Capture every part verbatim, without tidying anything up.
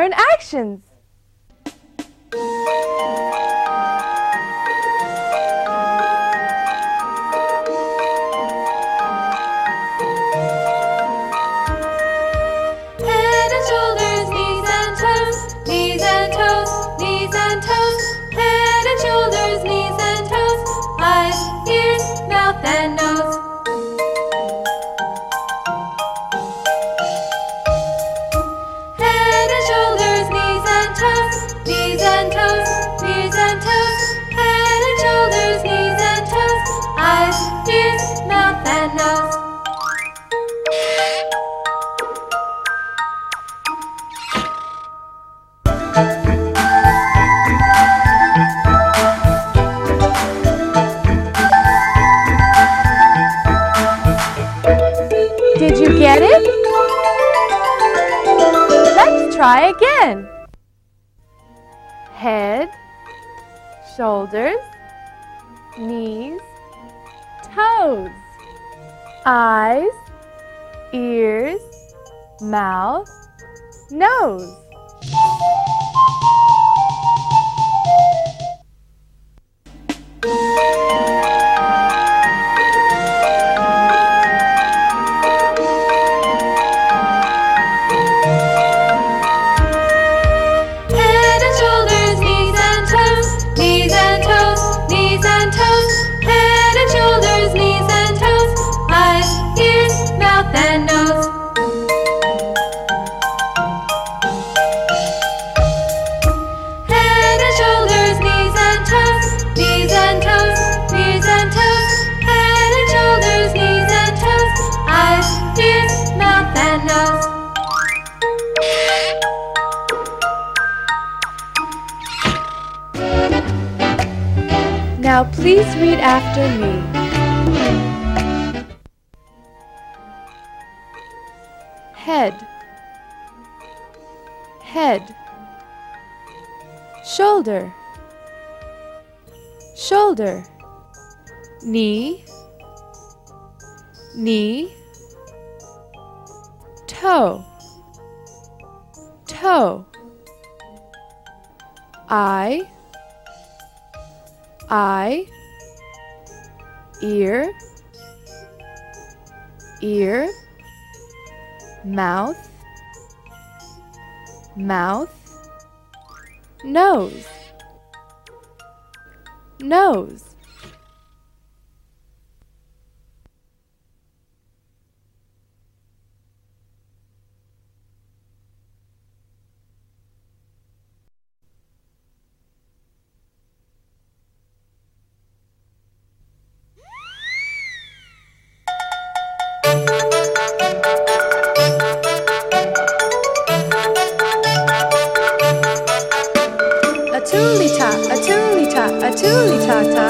Lauren actions. Did you get it? Let's try again. Head, shoulders, knees, toes, eyes, ears, mouth, nose. Now please read after me. Head, head, shoulder, shoulder, knee, knee, toe, toe, eye, eye, ear, ear, mouth, mouth, nose, nose. Atulita, atulita, atulita ta.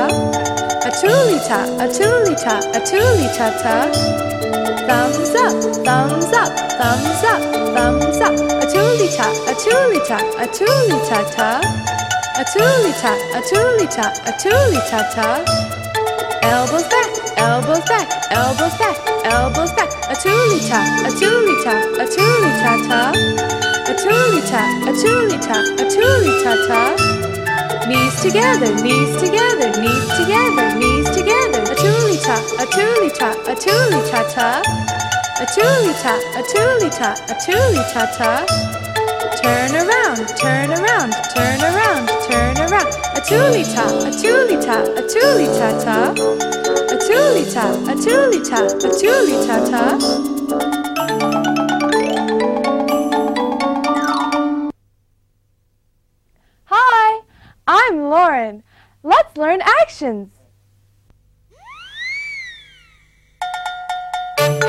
Atulita, atulita, atulita ta. Thumbs up, thumbs up, thumbs up, thumbs up. Atulita, atulita, atulita ta. Atulita, atulita, atulita ta. Elbows back, elbows back, elbows back, elbows back. Atulita, atulita, atulita ta. Atulita, atulita, atulita ta. Knees together, knees together, knees together, knees together. Atulita, atulita, atulita ta. Atulita, atulita, atulita ta. Turn around, turn around, turn around, turn around. Atulita, atulita, atulita ta. Atulita, atulita, atulita ta. I'm Lauren. Let's learn actions. Atulita,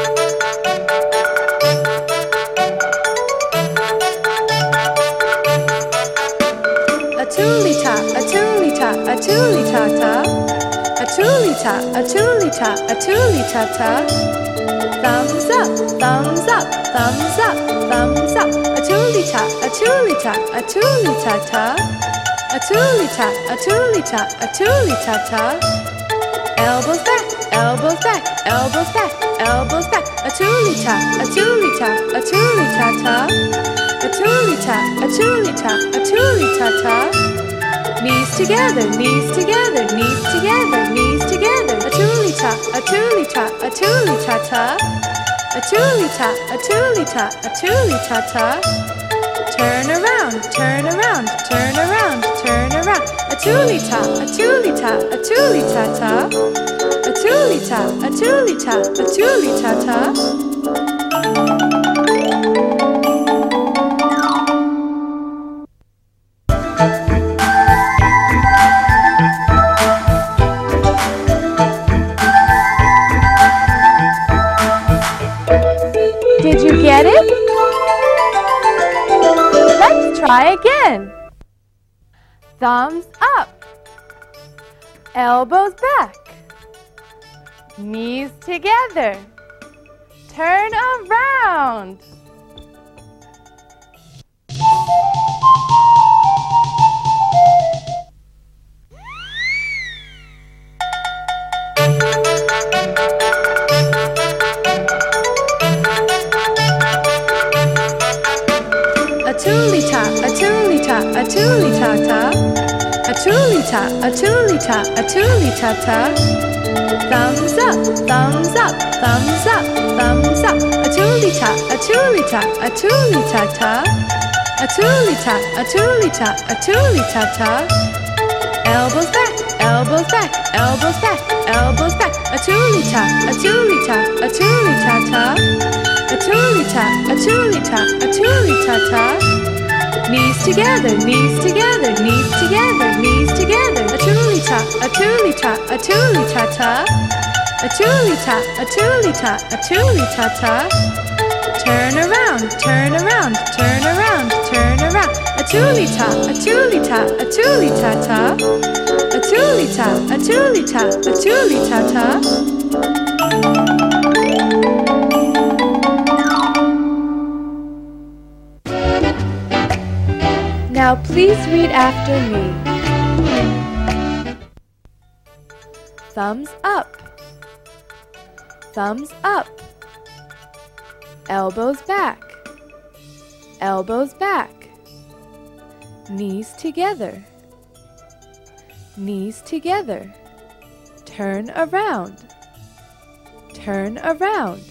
atulita, atulita ta. Atulita, atulita, atulita ta. Thumbs up, thumbs up, thumbs up, thumbs up. Atulita, atulita, atulita ta. Atulita, atulita, atulita ta. Elbows back, elbows back, elbows back, elbows back. Atulita, atulita, atulita ta. a-toolita, a-toolita, a-toolita-ta. Knees together, knees together, knees together, knees together. A-toolita, a-toolita, a-toolita-ta. A-toolita, a-toolita, a-toolita-ta. Turn around, turn around, turn around, turn around. A-toolita, a-toolita, a-toolita-ta. A-toolita, a-toolita, a-toolita-ta. Did you get it? Let's try again. Thumbs up. Elbows back. Knees together. Turn around. A-toolita, a-toolita, a-toolita-ta. A-toolita, a-toolita, a-toolita-ta. Thumbs up, thumbs up, thumbs up, thumbs up. A-toolita, a-toolita, a-toolita-ta. A-toolita, a-toolita, a-toolita-ta. Elbows back, elbows back, elbows back, elbows back. A-toolita, a-toolita, a-toolita-ta. A-toolita, a-toolita, a-toolita-ta. Knees together, knees together, knees together, knees together. A-toolita, a-toolita, a-toolita-ta. A-toolita, a-toolita, a-toolita-ta. Turn around, turn around, turn around, turn around. A-toolita, a-toolita, a-toolita-ta. A-toolita, a-toolita, a-toolita-ta. Now please read after me. Thumbs up. Thumbs up. Elbows back. Elbows back. Knees together. Knees together. Turn around. Turn around.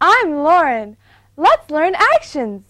I'm Lauren. Let's learn actions.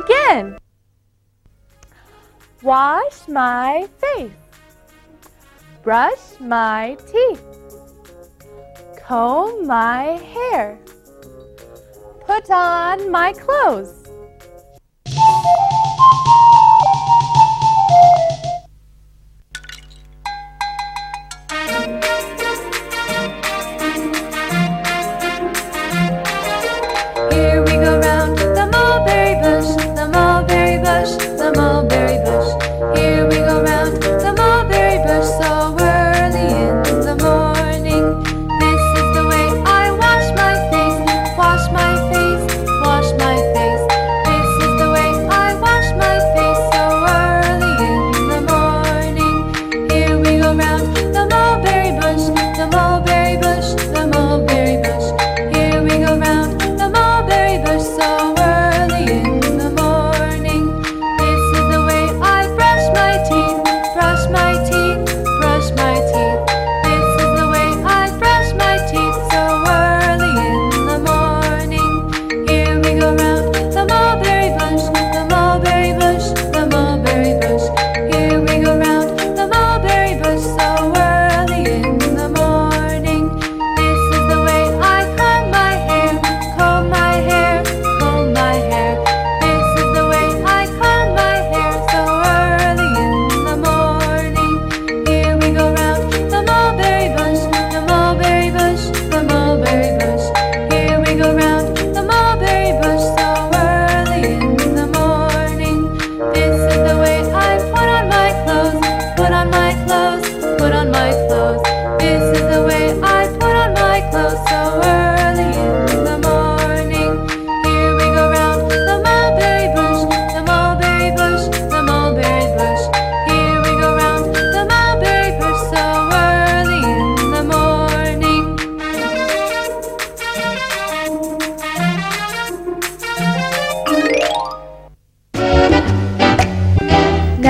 try again. Wash my face. Brush my teeth. Comb my hair. Put on my clothes.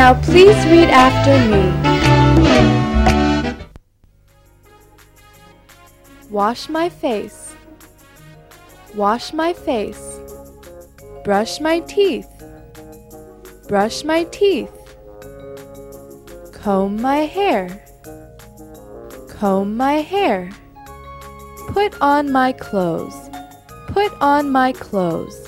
Now please read after me. Wash my face. Wash my face. Brush my teeth. Brush my teeth. Comb my hair. Comb my hair. Put on my clothes. Put on my clothes.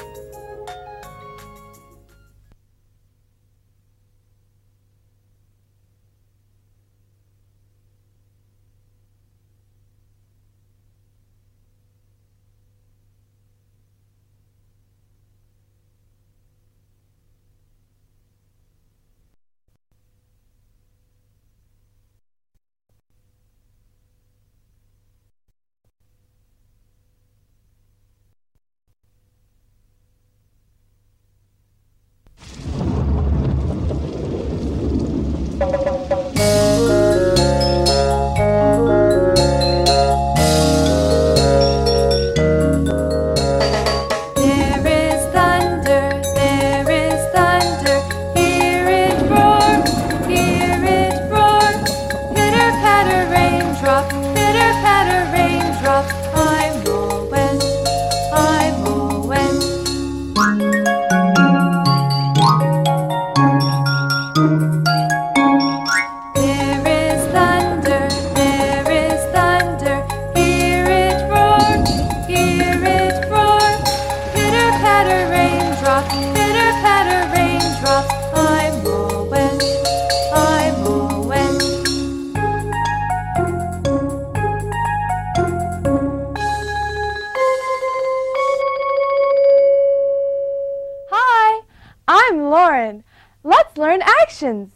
I'm Lauren. Let's learn actions.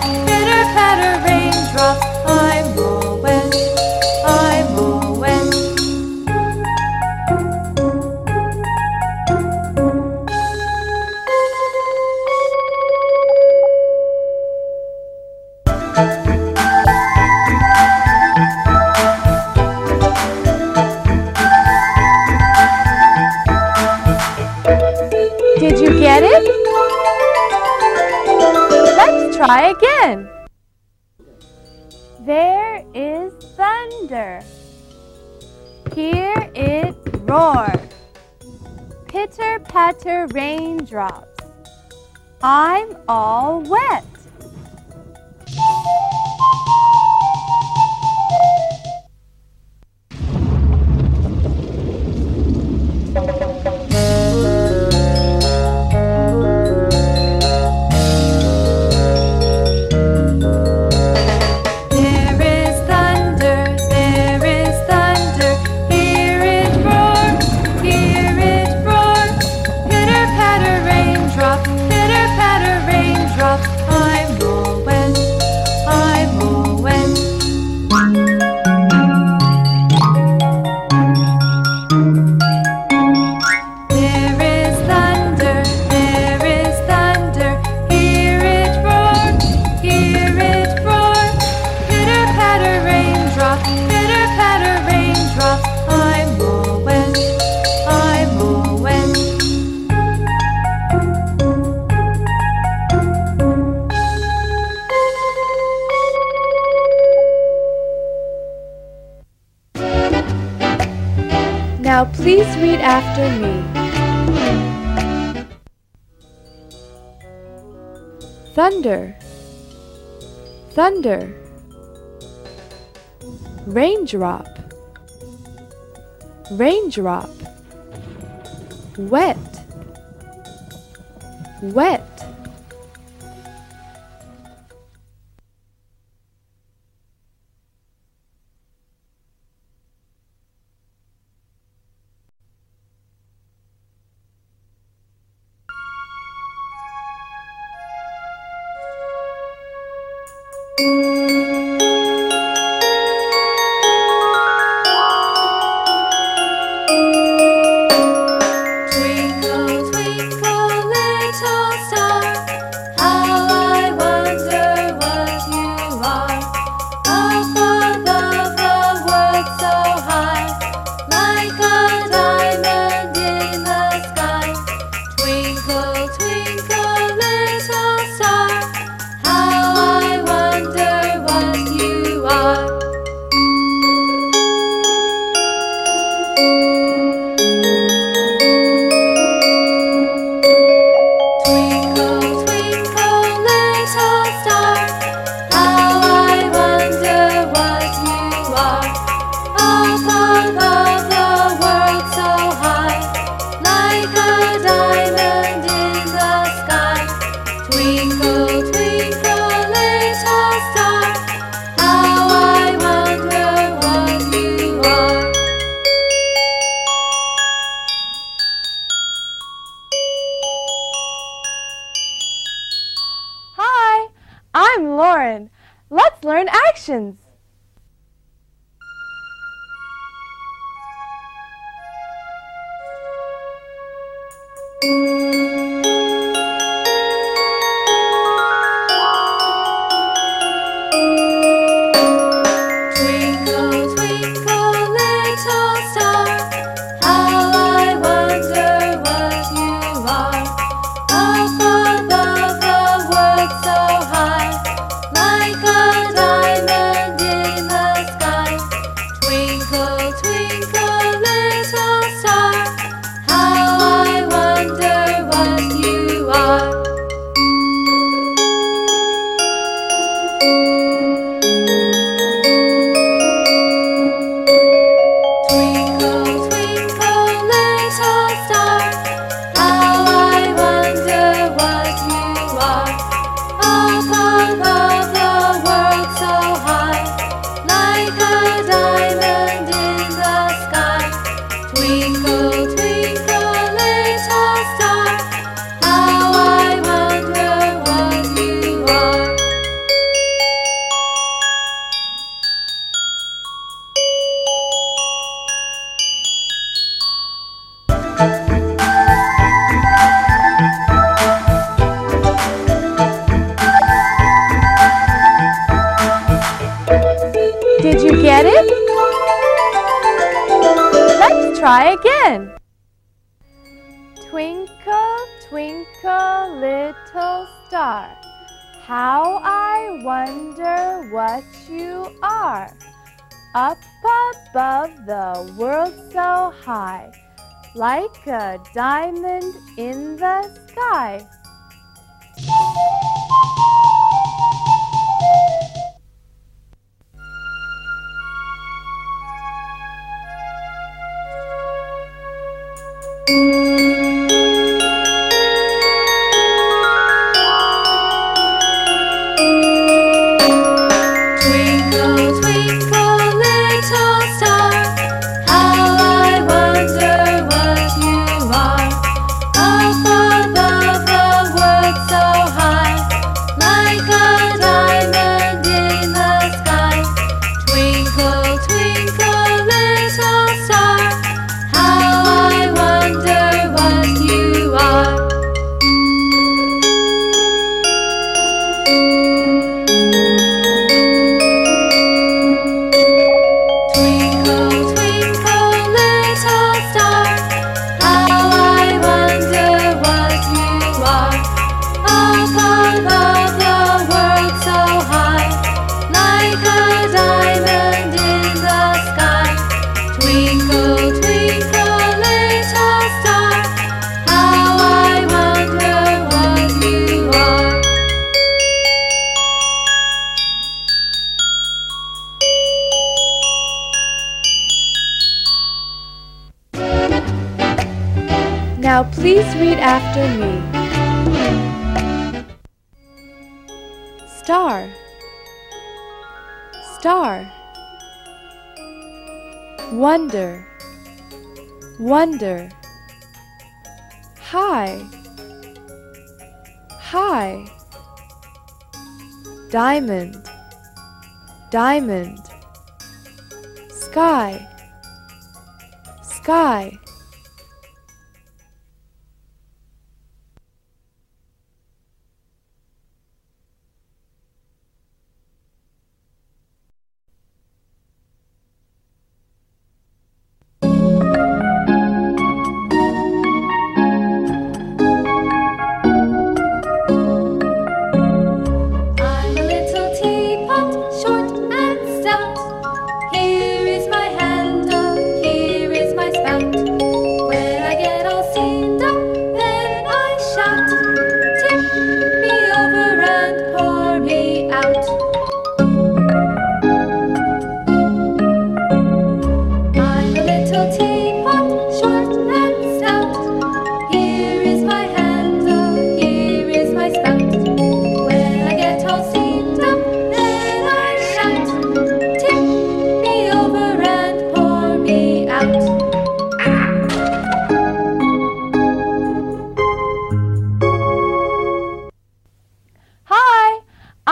Pitter patter raindrops, I'm Lauren, I'm Lauren. Did you get it? Try again. There is thunder. Hear it roar. Pitter patter raindrops. I'm all wet. Now please read after me. Thunder, thunder. Raindrop, raindrop. Wet, wet. I'm Lauren. Let's learn actions. Twinkle, little star, how I wonder what you are. get it? Let's try again. Twinkle, twinkle, little star, how I wonder what you are. Up above the world so high, like a diamond in the sky. Now please read after me. Star, star. Wonder, wonder. High, high. Diamond, diamond. Sky, sky.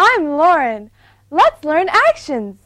I'm Lauren. Let's learn actions.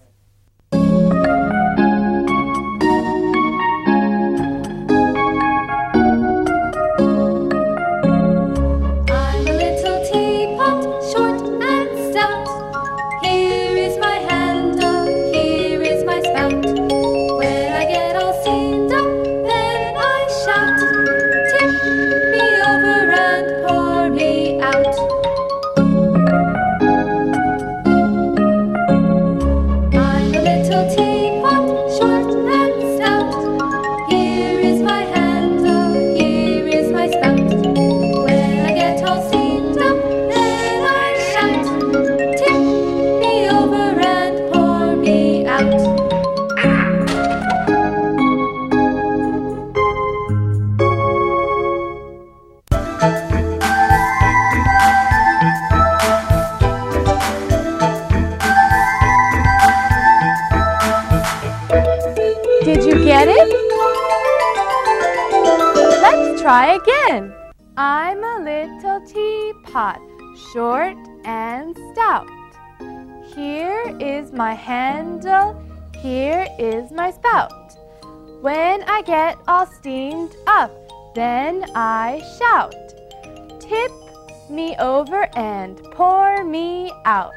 Did you get it? Let's try again. I'm a little teapot, short and stout. Here is my handle, here is my spout. When I get all steamed up, then I shout. Tip me over and pour me out.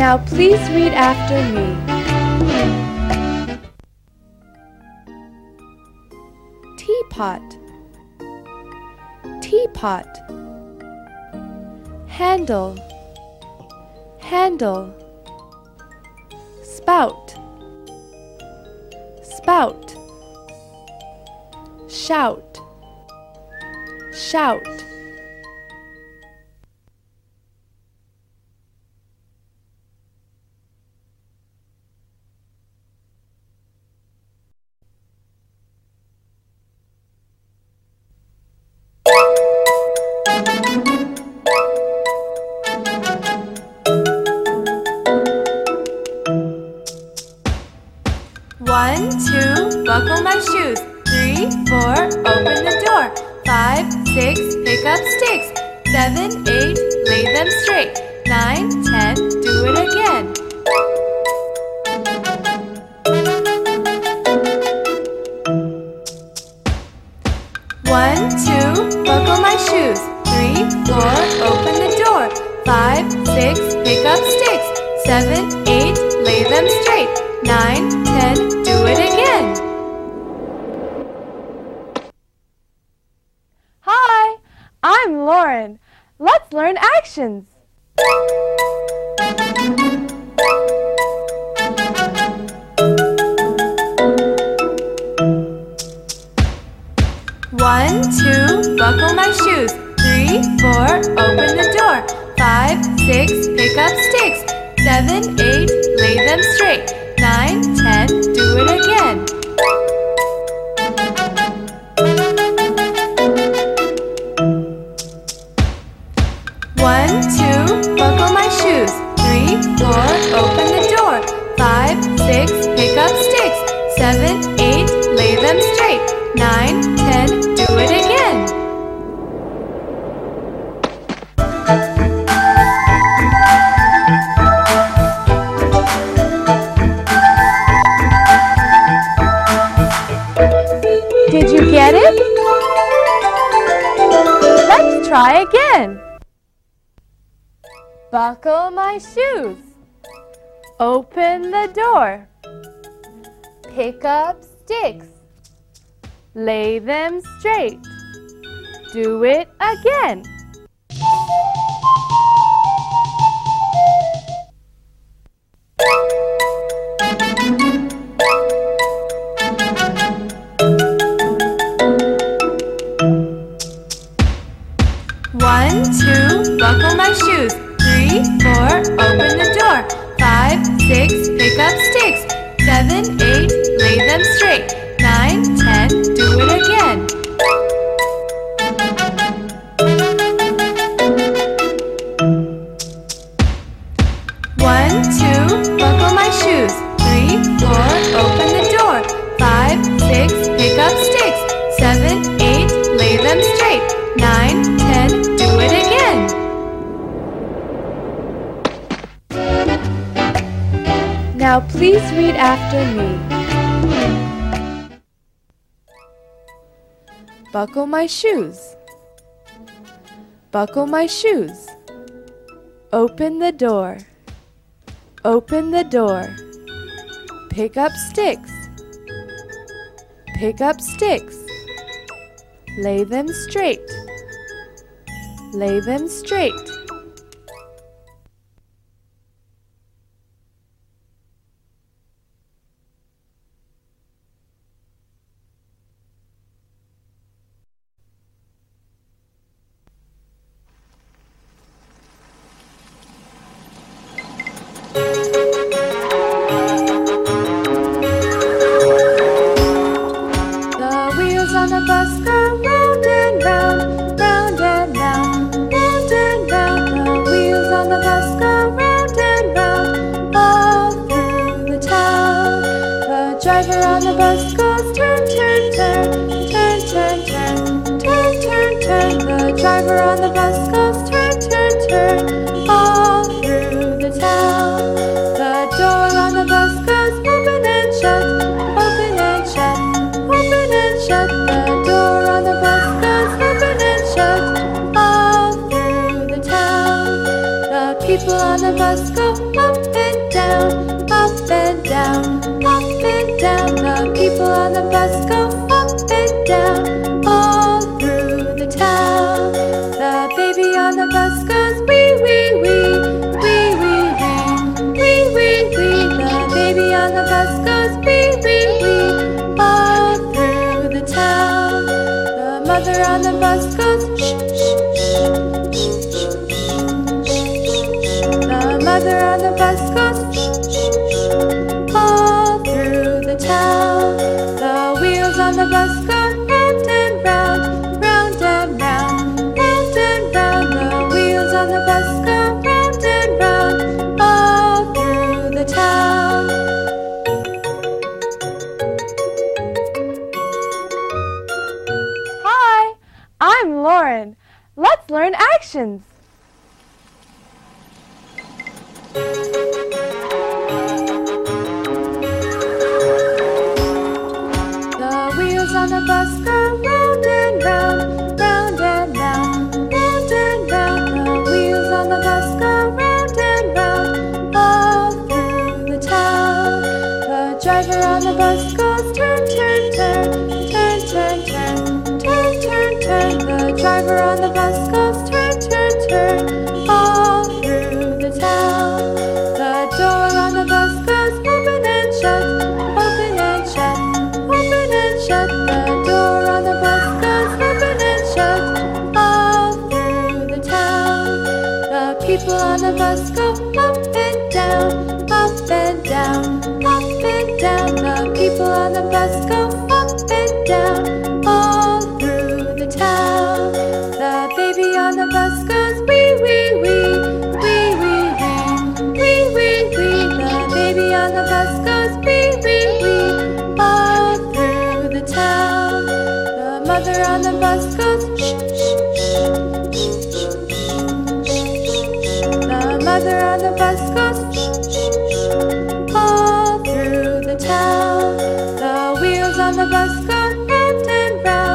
Now please read after me. Teapot, teapot. Handle, handle. Spout, spout. Shout, shout. One, two, buckle my shoes. Three, four, open the door. Five, six, pick up sticks. Seven, eight, lay them straight. Nine, ten, do it again. One, two, buckle my shoes. Three, four, open the door. Five, six, pick up sticks. Seven, eight, lay them straight. Nine, ten. Hi, I'm Lauren. Let's learn actions. One, two, buckle my shoes. Three, four, open the door. Five, six, pick up sticks. Seven, eight, lay them straight. Nine, ten, do it again. One, two, buckle my shoes. Three, four, open the door. Five, six, pick up sticks. Seven, eight, lay them straight. Nine, ten, do it again. Did you get it? Let's try again. Buckle my shoes. Open the door. Pick up sticks. Lay them straight. Do it again. One, two, buckle my shoes. Three, four, open the door. Five, six, pick up sticks. Seven, eight, lay them straight. Nine, ten, do it again. One, two, buckle my shoes. Three, four, open the door. Five, six, pick up sticks. Seven, eight, lay them straight. Nine, ten, do it again. Now please read after me. Buckle my shoes. Buckle my shoes. Open the door. Open the door. Pick up sticks. Pick up sticks. Lay them straight. Lay them straight. The bus go round and round, round and round, round and round. Lauren, let's learn actions. The wheels on the bus go round and round, round and round, round and round. The wheels on the bus go round and round, all through the town. The driver on the bus goes turn, turn, turn, turn, turn, turn. Turn, turn, the driver on the bus goes turn, turn, turn, all through the town. The door on the bus goes open and shut, open and shut, open and shut. The door on the bus goes open and shut, all through the town. The people on the bus go up and down, up and down, up and down. The people on the bus go up and down, all through the town. The baby on the bus goes wee wee wee, wee wee wee, wee wee wee. The baby on the bus goes wee wee wee, all through the town. The mother on the bus goes shh shh shh. The mother on the bus goes shh shh shh, all through the town. The wheels on the bus go round and round.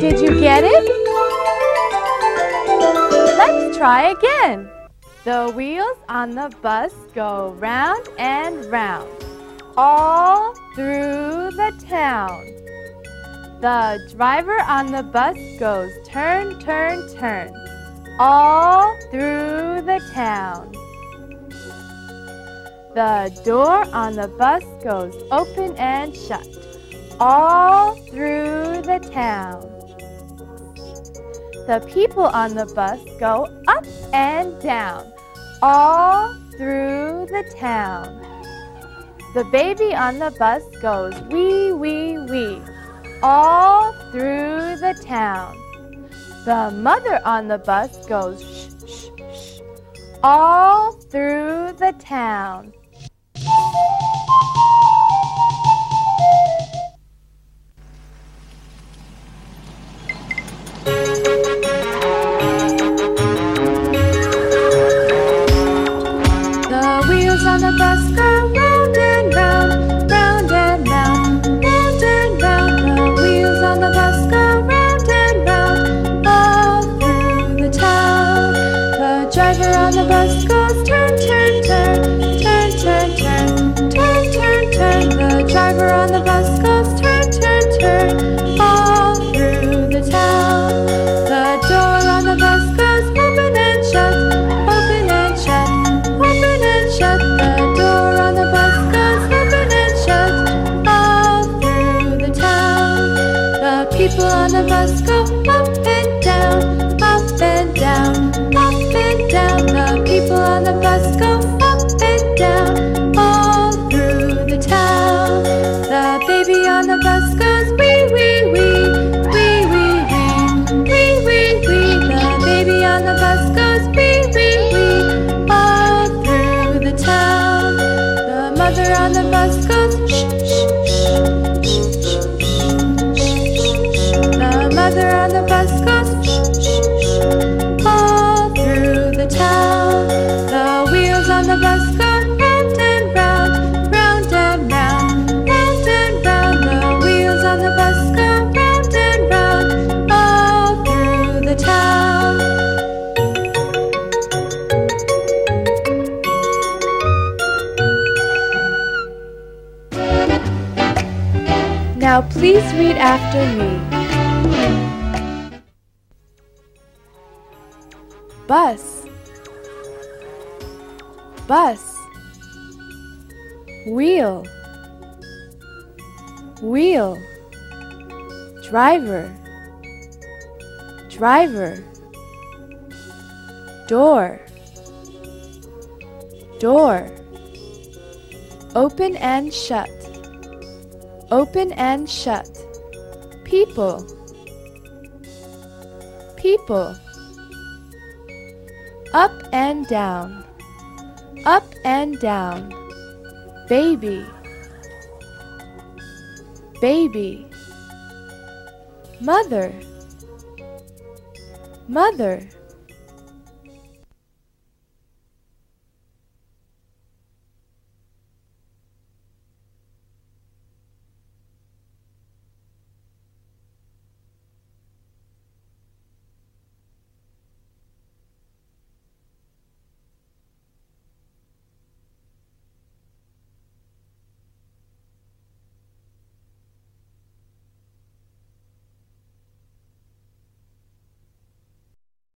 Did you get it? Let's try again. The wheels on the bus go round and round, all through the town. The driver on the bus goes turn, turn, turn, all through the town. The door on the bus goes open and shut, all through the town. The people on the bus go up and down, all through the town. The baby on the bus goes wee, wee, wee, all through the town. The mother on the bus goes shh, shh, shh, all through the town. On Now please read after me. Bus, bus. Wheel, wheel. Driver, driver. Door, door. Open and shut, open and shut. People, people. Up and down, up and down. Baby, baby. Mother, mother.